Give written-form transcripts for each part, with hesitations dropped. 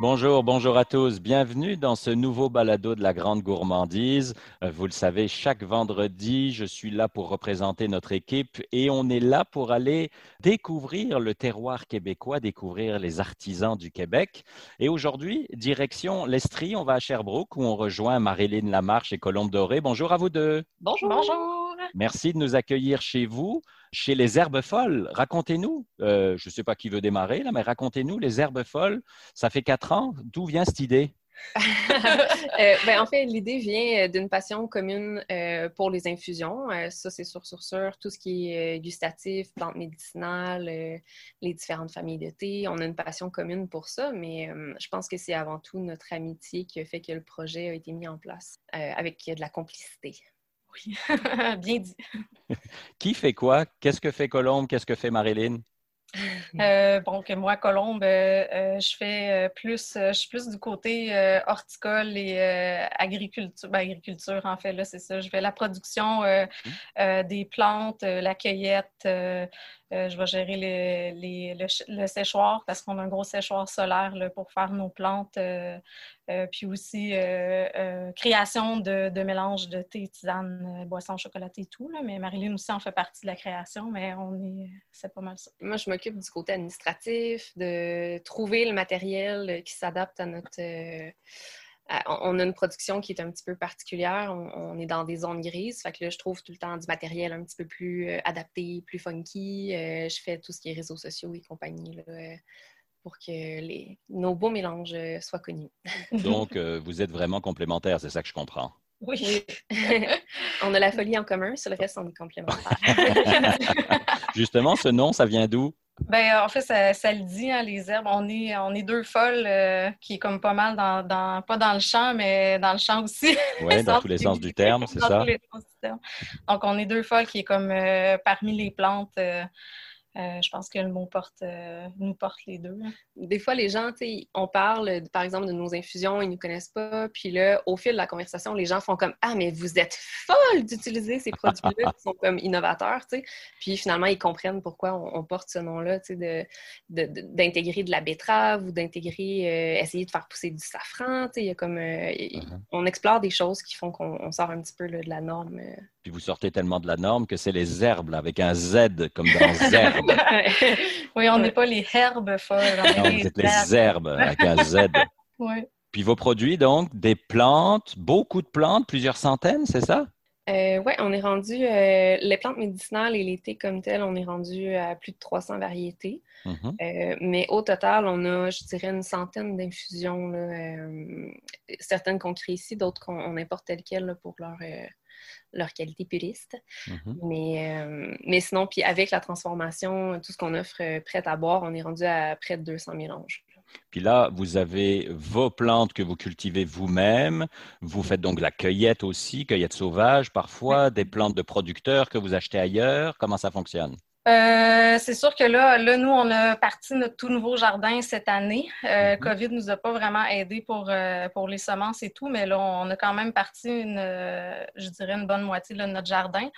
Bonjour, bonjour à tous. Bienvenue dans ce nouveau balado de la Grande Gourmandise. Vous le savez, chaque vendredi, je suis là pour représenter notre équipe et on est là pour aller découvrir le terroir québécois, découvrir les artisans du Québec. Et aujourd'hui, direction l'Estrie, on va à Sherbrooke où on rejoint Marilyn Lamarche et Colombe Doré. Bonjour à vous deux. Bonjour. Bonjour. Merci de nous accueillir chez vous. Chez Les Herbes Folles, racontez-nous, je ne sais pas qui veut démarrer, là, mais racontez-nous, Les Herbes Folles, ça fait 4 ans, d'où vient cette idée? En fait, l'idée vient d'une passion commune pour les infusions. Ça, c'est sûr. Tout ce qui est gustatif, plantes médicinales, les différentes familles de thé, on a une passion commune pour ça, mais je pense que c'est avant tout notre amitié qui a fait que le projet a été mis en place avec de la complicité. Oui, bien dit. Qui fait quoi? Qu'est-ce que fait Colombe? Qu'est-ce que fait Marilyn? Donc, moi, Colombe, je suis plus du côté horticole et agriculture. Ben, agriculture, en fait, là, c'est ça. Je fais la production des plantes, la cueillette. Je vais gérer le séchoir parce qu'on a un gros séchoir solaire là, pour faire nos plantes. Puis aussi, création de mélanges de thé, tisane, boissons, chocolatées et tout. Là. Mais Marilyn aussi en fait partie de la création, mais c'est pas mal ça. Moi, je m'occupe du côté administratif, de trouver le matériel qui s'adapte à notre... On a une production qui est un petit peu particulière. On est dans des zones grises. Fait que là, je trouve tout le temps du matériel un petit peu plus adapté, plus funky. Je fais tout ce qui est réseaux sociaux et compagnie là, pour que nos beaux mélanges soient connus. Donc, vous êtes vraiment complémentaires, c'est ça que je comprends. Oui. On a la folie en commun, sur le reste, on est complémentaires. Justement, ce nom, ça vient d'où? Bien, en fait, ça le dit, hein, les herbes. On est deux folles qui est comme pas mal, pas dans le champ, mais dans le champ aussi. Oui, dans tous les sens du terme, c'est ça? Dans tous les sens du terme. Donc, on est deux folles qui est comme parmi les plantes. Je pense que le mot nous porte les deux. Des fois, les gens, on parle, par exemple, de nos infusions, ils ne nous connaissent pas. Puis là, au fil de la conversation, les gens font comme « Ah, mais vous êtes folle d'utiliser ces produits-là qui sont comme innovateurs. » Puis finalement, ils comprennent pourquoi on porte ce nom-là, d'intégrer de la betterave ou d'intégrer, essayer de faire pousser du safran. Il y a comme, on explore des choses qui font qu'on sort un petit peu là, de la norme. Puis vous sortez tellement de la norme que c'est les herbes, là, avec un Z comme dans Z. Oui, on n'est pas les herbes folles. Non, vous êtes les herbes avec un Z. Oui. Puis vos produits, donc, des plantes, beaucoup de plantes, plusieurs centaines, c'est ça? Oui, on est rendu, les plantes médicinales et les thés comme tels, on est rendu à plus de 300 variétés. Mais au total, on a, je dirais, une centaine d'infusions, là, certaines qu'on crée ici, d'autres qu'on importe telles quelles là, pour leur qualité puriste. Mais sinon, puis avec la transformation, tout ce qu'on offre prêt à boire, on est rendu à près de 200 mélanges. Puis là, vous avez vos plantes que vous cultivez vous-même. Vous faites donc la cueillette aussi, cueillette sauvage parfois, des plantes de producteurs que vous achetez ailleurs. Comment ça fonctionne? C'est sûr que là, nous, on a parti notre tout nouveau jardin cette année. COVID nous a pas vraiment aidés pour les semences et tout, mais là, on a quand même parti, je dirais, une bonne moitié là, de notre jardin.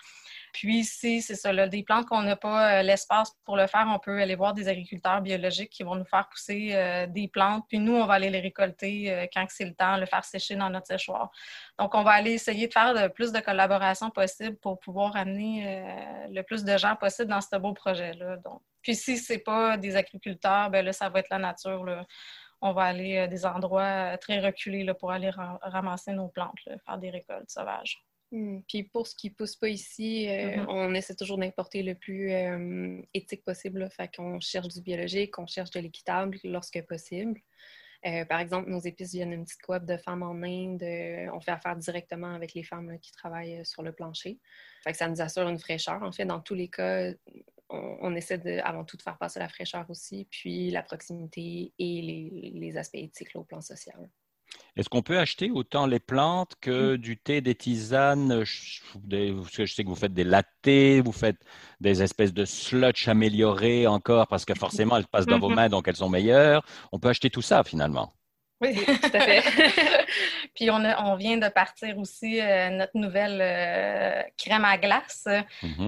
Puis, c'est ça, là, des plantes qu'on n'a pas l'espace pour le faire, on peut aller voir des agriculteurs biologiques qui vont nous faire pousser des plantes. Puis nous, on va aller les récolter quand c'est le temps, le faire sécher dans notre séchoir. Donc, on va aller essayer de faire le plus de collaborations possible pour pouvoir amener le plus de gens possible dans ce beau projet-là. Donc, puis si c'est pas des agriculteurs, bien là, ça va être la nature, là. On va aller à des endroits très reculés là, pour aller ramasser nos plantes, là, faire des récoltes sauvages. Puis pour ce qui ne pousse pas ici, on essaie toujours d'importer le plus éthique possible. Là. Fait qu'on cherche du biologique, on cherche de l'équitable lorsque possible. Par exemple, nos épices viennent d'une petite coop de femmes en Inde. On fait affaire directement avec les femmes là, qui travaillent sur le plancher. Fait que ça nous assure une fraîcheur. En fait, dans tous les cas, on essaie avant tout de faire passer la fraîcheur aussi, puis la proximité et les aspects éthiques là, au plan social. Est-ce qu'on peut acheter autant les plantes que du thé, des tisanes? Je sais que vous faites des lattés, vous faites des espèces de sludge améliorées encore parce que forcément, elles passent dans vos mains, donc elles sont meilleures. On peut acheter tout ça finalement. Oui, tout à fait. Puis on vient de partir aussi notre nouvelle crème à glace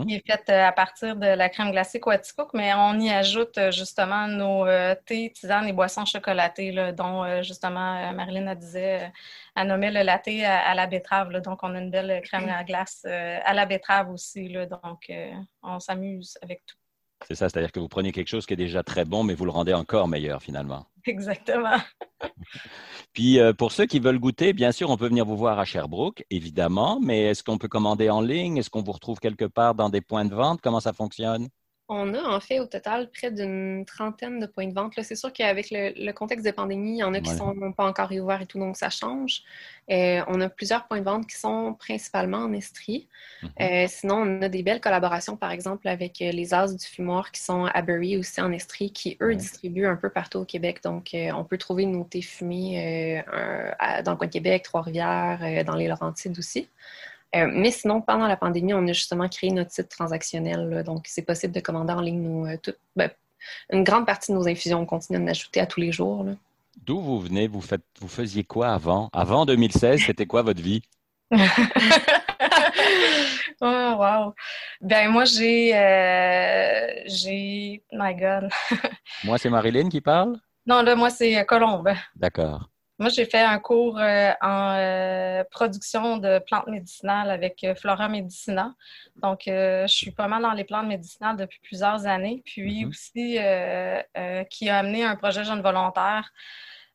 qui est faite à partir de la crème glacée Coaticook, mais on y ajoute justement nos thés, tisanes et boissons chocolatées, là, dont justement Marilyn disait, elle nommait le latte à la betterave. Là, donc on a une belle crème à glace à la betterave aussi, là, donc on s'amuse avec tout. C'est ça, c'est-à-dire que vous prenez quelque chose qui est déjà très bon, mais vous le rendez encore meilleur finalement. Exactement. Puis pour ceux qui veulent goûter, bien sûr, on peut venir vous voir à Sherbrooke, évidemment, mais est-ce qu'on peut commander en ligne? Est-ce qu'on vous retrouve quelque part dans des points de vente? Comment ça fonctionne? On a en fait au total près d'une trentaine de points de vente. Là, c'est sûr qu'avec le contexte de pandémie, il y en a qui ne sont pas encore réouverts et tout, donc ça change. On a plusieurs points de vente qui sont principalement en Estrie. Sinon, on a des belles collaborations, par exemple, avec les As du Fumoir qui sont à Bury aussi en Estrie, qui, eux, distribuent un peu partout au Québec. Donc, on peut trouver nos thés fumés dans le coin de Québec, Trois-Rivières, dans les Laurentides aussi. Mais sinon, pendant la pandémie, on a justement créé notre site transactionnel. Là, donc, c'est possible de commander en ligne une grande partie de nos infusions. On continue de l'ajouter à tous les jours. Là. D'où vous venez? Vous faisiez quoi avant? Avant 2016, c'était quoi votre vie? Oh, wow! Ben moi, j'ai... My God! Moi, c'est Marilyn qui parle? Non, là, moi, c'est Colombe. D'accord. Moi, j'ai fait un cours en production de plantes médicinales avec Flora Medicina. Donc, je suis pas mal dans les plantes médicinales depuis plusieurs années. Puis aussi, qui a amené un projet jeune volontaire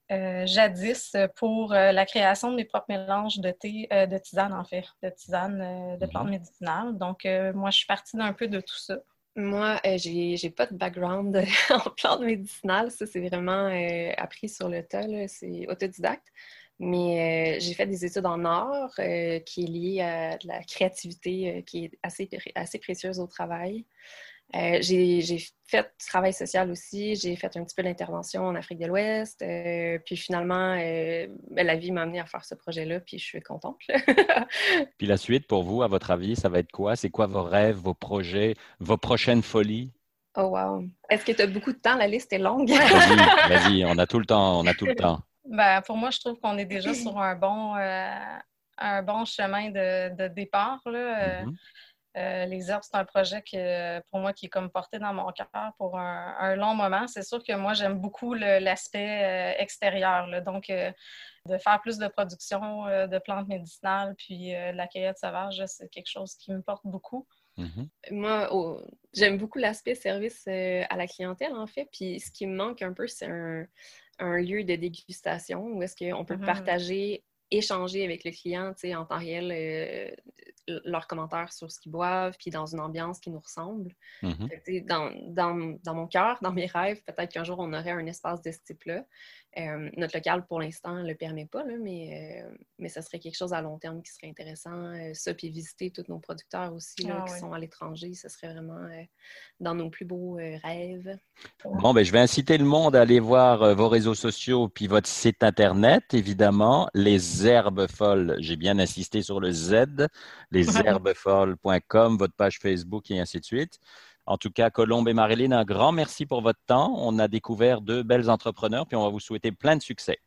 jadis pour la création de mes propres mélanges de thé, de tisane en fait, de tisane de plantes médicinales. Donc, moi, je suis partie d'un peu de tout ça. Moi, j'ai pas de background en plantes médicinales. Ça, c'est vraiment appris sur le tas. Là. C'est autodidacte. Mais j'ai fait des études en art qui est liée à de la créativité qui est assez précieuse au travail. J'ai fait du travail social aussi. J'ai fait un petit peu d'intervention en Afrique de l'Ouest. Puis finalement, la vie m'a amenée à faire ce projet-là. Puis je suis contente. Puis la suite, pour vous, à votre avis, ça va être quoi? C'est quoi vos rêves, vos projets, vos prochaines folies? Oh wow! Est-ce que tu as beaucoup de temps? La liste est longue. Vas-y, on a tout le temps. Ben, pour moi, je trouve qu'on est déjà sur un bon chemin de départ, là. Les herbes, c'est un projet que, pour moi qui est comme porté dans mon cœur pour un long moment. C'est sûr que moi, j'aime beaucoup l'aspect extérieur. Là. Donc, de faire plus de production de plantes médicinales puis de la cueillette sauvage, c'est quelque chose qui me porte beaucoup. Moi, j'aime beaucoup l'aspect service à la clientèle, en fait. Puis ce qui me manque un peu, c'est un lieu de dégustation où est-ce qu'on peut partager, échanger avec le client, tu sais, en temps réel, leurs commentaires sur ce qu'ils boivent, puis dans une ambiance qui nous ressemble. Fait, dans mon cœur, dans mes rêves, peut-être qu'un jour, on aurait un espace de ce type-là. Notre local, pour l'instant, ne le permet pas, là, mais ça serait quelque chose à long terme qui serait intéressant. Ça, puis visiter tous nos producteurs aussi là, qui sont à l'étranger, ce serait vraiment dans nos plus beaux rêves. Bon, ben je vais inciter le monde à aller voir vos réseaux sociaux puis votre site Internet, évidemment. Les Herbes Folles, j'ai bien insisté sur le Z, lesherbesfolles.com, votre page Facebook et ainsi de suite. En tout cas, Colombe et Marilyn, un grand merci pour votre temps. On a découvert deux belles entrepreneurs, puis on va vous souhaiter plein de succès.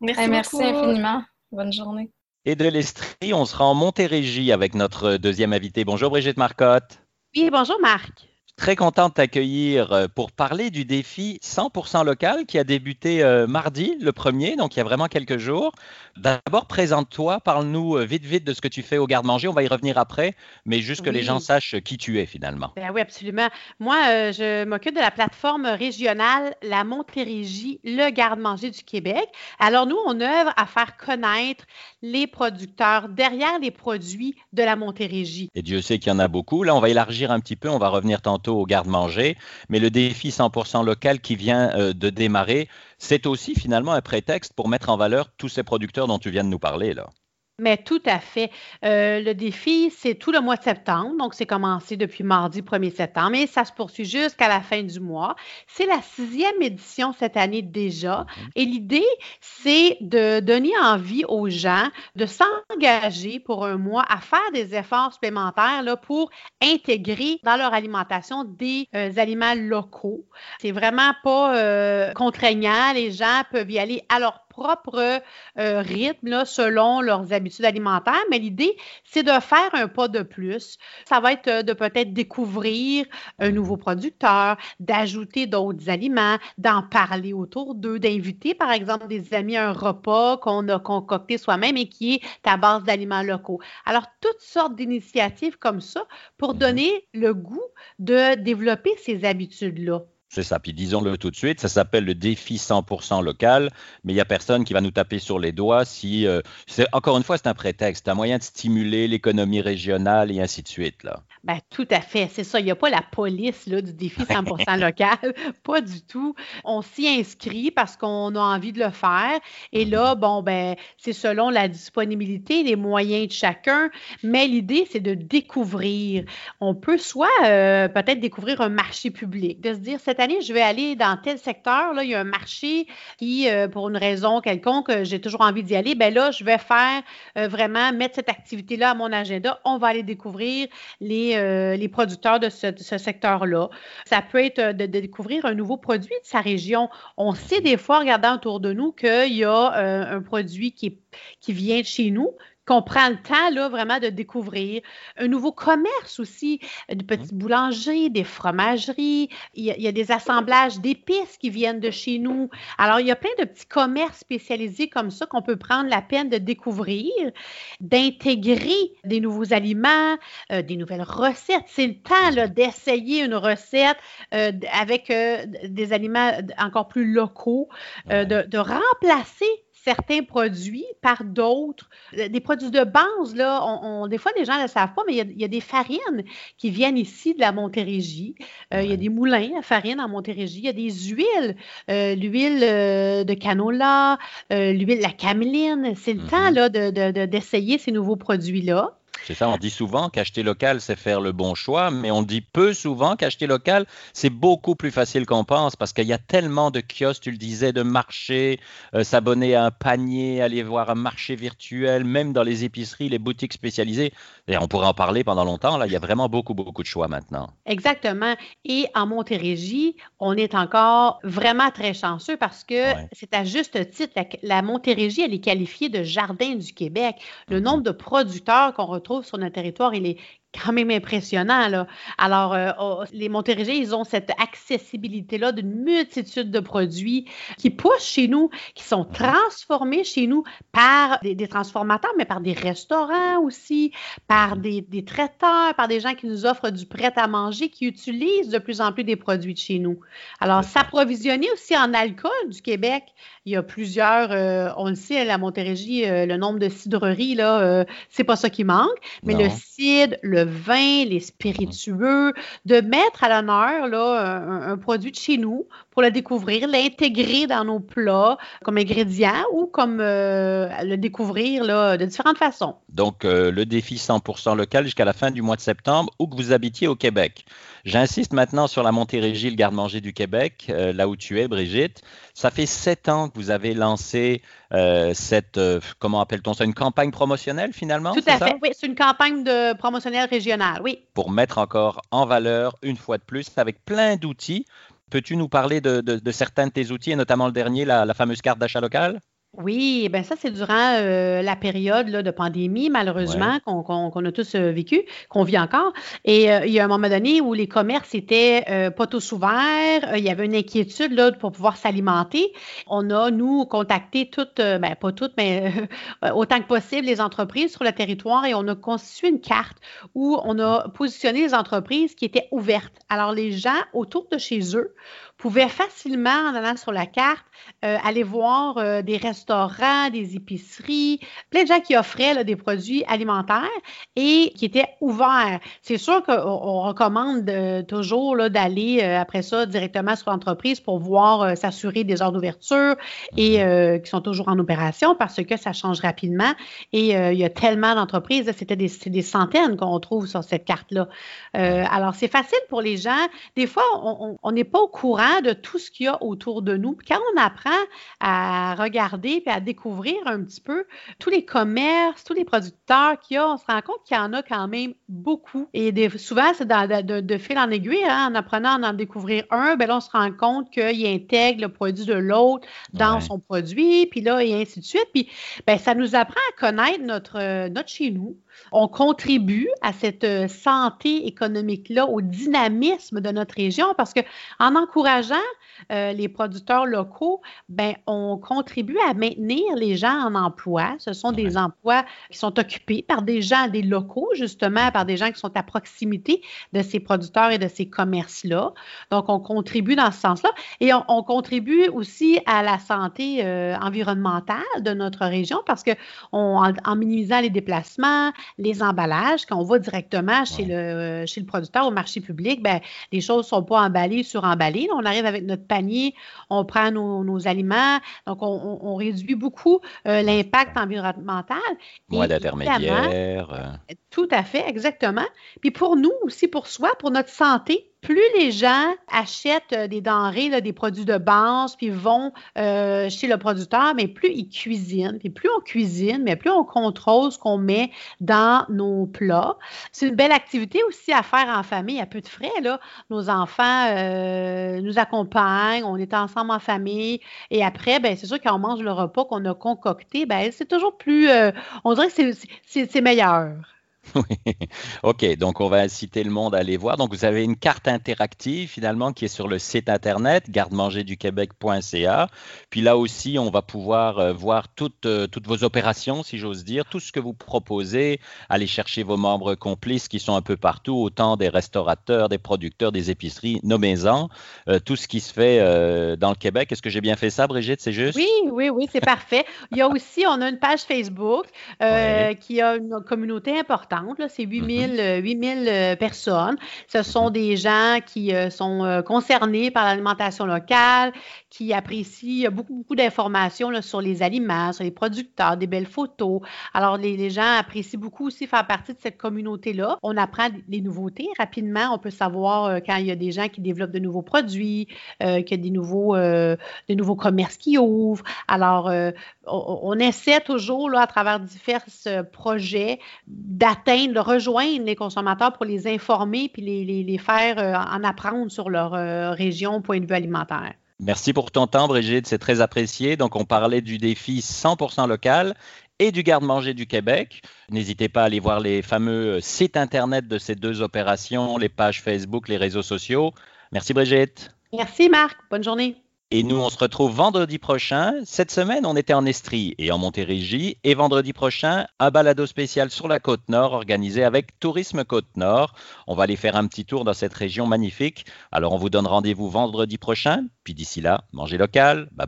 Merci infiniment. Bonne journée. Et de l'Estrie, on sera en Montérégie avec notre deuxième invité. Bonjour Brigitte Marcotte. Oui, bonjour Marc. Très contente de t'accueillir pour parler du défi 100% local qui a débuté mardi, le 1er, donc il y a vraiment quelques jours. D'abord, présente-toi, parle-nous vite de ce que tu fais au Garde-Manger. On va y revenir après, mais juste que les gens sachent qui tu es finalement. Ben oui, absolument. Moi, je m'occupe de la plateforme régionale La Montérégie, le Garde-Manger du Québec. Alors nous, on œuvre à faire connaître les producteurs derrière les produits de La Montérégie. Et Dieu sait qu'il y en a beaucoup. Là, on va élargir un petit peu, on va revenir tantôt au Garde-Manger, mais le défi 100% local qui vient de démarrer, c'est aussi finalement un prétexte pour mettre en valeur tous ces producteurs dont tu viens de nous parler, là. Mais tout à fait. Le défi, c'est tout le mois de septembre, donc c'est commencé depuis mardi 1er septembre et ça se poursuit jusqu'à la fin du mois. C'est la 6e édition cette année déjà et l'idée, c'est de donner envie aux gens de s'engager pour un mois à faire des efforts supplémentaires là, pour intégrer dans leur alimentation des aliments locaux. C'est vraiment pas contraignant, les gens peuvent y aller à leur propre rythme là, selon leurs habitudes alimentaires, mais l'idée, c'est de faire un pas de plus. Ça va être de peut-être découvrir un nouveau producteur, d'ajouter d'autres aliments, d'en parler autour d'eux, d'inviter par exemple des amis à un repas qu'on a concocté soi-même et qui est à base d'aliments locaux. Alors, toutes sortes d'initiatives comme ça pour donner le goût de développer ces habitudes-là. C'est ça, puis disons-le tout de suite, ça s'appelle le défi 100% local, mais il n'y a personne qui va nous taper sur les doigts si... encore une fois, c'est un prétexte, un moyen de stimuler l'économie régionale et ainsi de suite. Là. Ben, tout à fait, c'est ça, il n'y a pas la police là, du défi 100% local, pas du tout. On s'y inscrit parce qu'on a envie de le faire, et là, bon, ben, c'est selon la disponibilité, les moyens de chacun, mais l'idée, c'est de découvrir. On peut soit peut-être découvrir un marché public, de se dire, cette année, je vais aller dans tel secteur, là, il y a un marché qui, pour une raison quelconque, j'ai toujours envie d'y aller, bien là, je vais faire vraiment mettre cette activité-là à mon agenda. On va aller découvrir les producteurs de ce secteur-là. Ça peut être de découvrir un nouveau produit de sa région. On sait des fois, en regardant autour de nous, qu'il y a un produit qui vient de chez nous, qu'on prend le temps là, vraiment de découvrir. Un nouveau commerce aussi, des petites boulangeries, des fromageries, il y a des assemblages d'épices qui viennent de chez nous. Alors, il y a plein de petits commerces spécialisés comme ça qu'on peut prendre la peine de découvrir, d'intégrer des nouveaux aliments, des nouvelles recettes. C'est le temps là, d'essayer une recette avec des aliments encore plus locaux, de remplacer certains produits par d'autres. Des produits de base, là, des fois, les gens ne le savent pas, mais il y a des farines qui viennent ici de la Montérégie. Il y a des moulins à farine en Montérégie. Il y a des huiles, l'huile de canola, l'huile de la cameline. C'est le temps là, d'essayer ces nouveaux produits-là. C'est ça, on dit souvent qu'acheter local, c'est faire le bon choix, mais on dit peu souvent qu'acheter local, c'est beaucoup plus facile qu'on pense parce qu'il y a tellement de kiosques, tu le disais, de marchés, s'abonner à un panier, aller voir un marché virtuel, même dans les épiceries, les boutiques spécialisées. Et on pourrait en parler pendant longtemps, là, il y a vraiment beaucoup, beaucoup de choix maintenant. Exactement. Et en Montérégie, on est encore vraiment très chanceux parce que c'est à juste titre, la Montérégie, elle est qualifiée de jardin du Québec. Le nombre de producteurs qu'on retrouve sur notre territoire, il est quand même impressionnant, là. Alors, les Montérégiens, ils ont cette accessibilité-là d'une multitude de produits qui poussent chez nous, qui sont transformés chez nous par des transformateurs, mais par des restaurants aussi, par des traiteurs, par des gens qui nous offrent du prêt-à-manger, qui utilisent de plus en plus des produits de chez nous. Alors, s'approvisionner aussi en alcool du Québec, il y a plusieurs, on le sait, à la Montérégie, le nombre de cidreries, là, c'est pas ça qui manque, mais le cidre, le vin, les spiritueux, de mettre à l'honneur là, un produit de chez nous pour le découvrir, l'intégrer dans nos plats comme ingrédient ou comme le découvrir là, de différentes façons. Donc, le défi 100% local jusqu'à la fin du mois de septembre, où que vous habitiez au Québec. J'insiste maintenant sur la Montérégie, le Garde-Manger du Québec, là où tu es, Brigitte. Ça fait 7 ans que vous avez lancé comment appelle-t-on ça, une campagne promotionnelle finalement? Tout à fait, oui, c'est une campagne promotionnelle régionale, oui. Pour mettre encore en valeur, une fois de plus, avec plein d'outils. Peux-tu nous parler de certains de tes outils, et notamment le dernier, la fameuse carte d'achat locale? Oui, bien ça, c'est durant la période là, de pandémie, malheureusement, qu'on a tous vécu, qu'on vit encore. Et il y a un moment donné où les commerces étaient pas tous ouverts. Il y avait une inquiétude là, pour pouvoir s'alimenter. On a, nous, contacté toutes, bien pas toutes, mais autant que possible, les entreprises sur le territoire et on a constitué une carte où on a positionné les entreprises qui étaient ouvertes. Alors, les gens autour de chez eux pouvaient facilement, en allant sur la carte, aller voir des restaurants, des épiceries, plein de gens qui offraient là, des produits alimentaires et qui étaient ouverts. C'est sûr qu'on recommande toujours là, d'aller après ça directement sur l'entreprise pour voir s'assurer des heures d'ouverture et qui sont toujours en opération parce que ça change rapidement et il y a tellement d'entreprises, là, c'est des centaines qu'on trouve sur cette carte-là. Alors, c'est facile pour les gens. Des fois, on n'est pas au courant de tout ce qu'il y a autour de nous. Quand on apprend à regarder regarder puis à découvrir un petit peu tous les commerces, tous les producteurs qu'il y a. On se rend compte qu'il y en a quand même beaucoup. Et souvent, c'est de fil en aiguille. Hein, en apprenant à en découvrir un, bien là, on se rend compte qu'il intègre le produit de l'autre dans son produit, puis là, et ainsi de suite. Puis bien, ça nous apprend à connaître notre chez nous. On contribue à cette santé économique-là, au dynamisme de notre région, parce qu'en encourageant les producteurs locaux, ben, on contribue à maintenir les gens en emploi. Ce sont des emplois qui sont occupés par des gens, des locaux, justement, par des gens qui sont à proximité de ces producteurs et de ces commerces-là. Donc, on contribue dans ce sens-là. Et on contribue aussi à la santé environnementale de notre région, parce qu'en minimisant les déplacements, les emballages, quand on va directement chez le producteur au marché public, bien, les choses ne sont pas emballées sur emballées. On arrive avec notre panier, on prend nos aliments, donc on réduit beaucoup l'impact environnemental. Moins d'intermédiaires. Tout à fait, exactement. Puis pour nous aussi, pour soi, pour notre santé, plus les gens achètent des denrées, là, des produits de base, puis vont chez le producteur, mais plus ils cuisinent. Puis plus on cuisine, mais plus on contrôle ce qu'on met dans nos plats. C'est une belle activité aussi à faire en famille, à peu de frais, là. Nos enfants nous accompagnent, on est ensemble en famille. Et après, bien, c'est sûr qu'on mange le repas qu'on a concocté, bien, c'est toujours plus... on dirait que c'est meilleur. Oui. OK, donc on va inciter le monde à aller voir. Donc vous avez une carte interactive finalement qui est sur le site internet gardemangerduquebec.ca. Puis là aussi, on va pouvoir voir toutes vos opérations, si j'ose dire, tout ce que vous proposez, aller chercher vos membres complices qui sont un peu partout, autant des restaurateurs, des producteurs, des épiceries, nommez-en, tout ce qui se fait dans le Québec. Est-ce que j'ai bien fait ça, Brigitte, c'est juste? Oui, c'est parfait. Il y a aussi, on a une page Facebook qui a une communauté importante. Là, c'est 8 000 personnes. Ce sont des gens qui sont concernés par l'alimentation locale, qui apprécient beaucoup d'informations là, sur les aliments, sur les producteurs, des belles photos. Alors, les gens apprécient beaucoup aussi faire partie de cette communauté-là. On apprend les nouveautés rapidement. On peut savoir quand il y a des gens qui développent de nouveaux produits, qu'il y a des nouveaux commerces qui ouvrent. Alors, on essaie toujours là, à travers divers projets de rejoindre les consommateurs pour les informer puis les faire en apprendre sur leur région au point de vue alimentaire. Merci pour ton temps, Brigitte, c'est très apprécié. Donc, on parlait du défi 100% local et du Garde-Manger du Québec. N'hésitez pas à aller voir les fameux sites Internet de ces deux opérations, les pages Facebook, les réseaux sociaux. Merci, Brigitte. Merci, Marc. Bonne journée. Et nous, on se retrouve vendredi prochain. Cette semaine, on était en Estrie et en Montérégie. Et vendredi prochain, un balado spécial sur la Côte-Nord organisé avec Tourisme Côte-Nord. On va aller faire un petit tour dans cette région magnifique. Alors, on vous donne rendez-vous vendredi prochain. Puis d'ici là, mangez local. Bye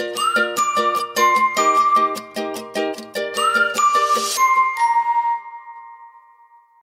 bye.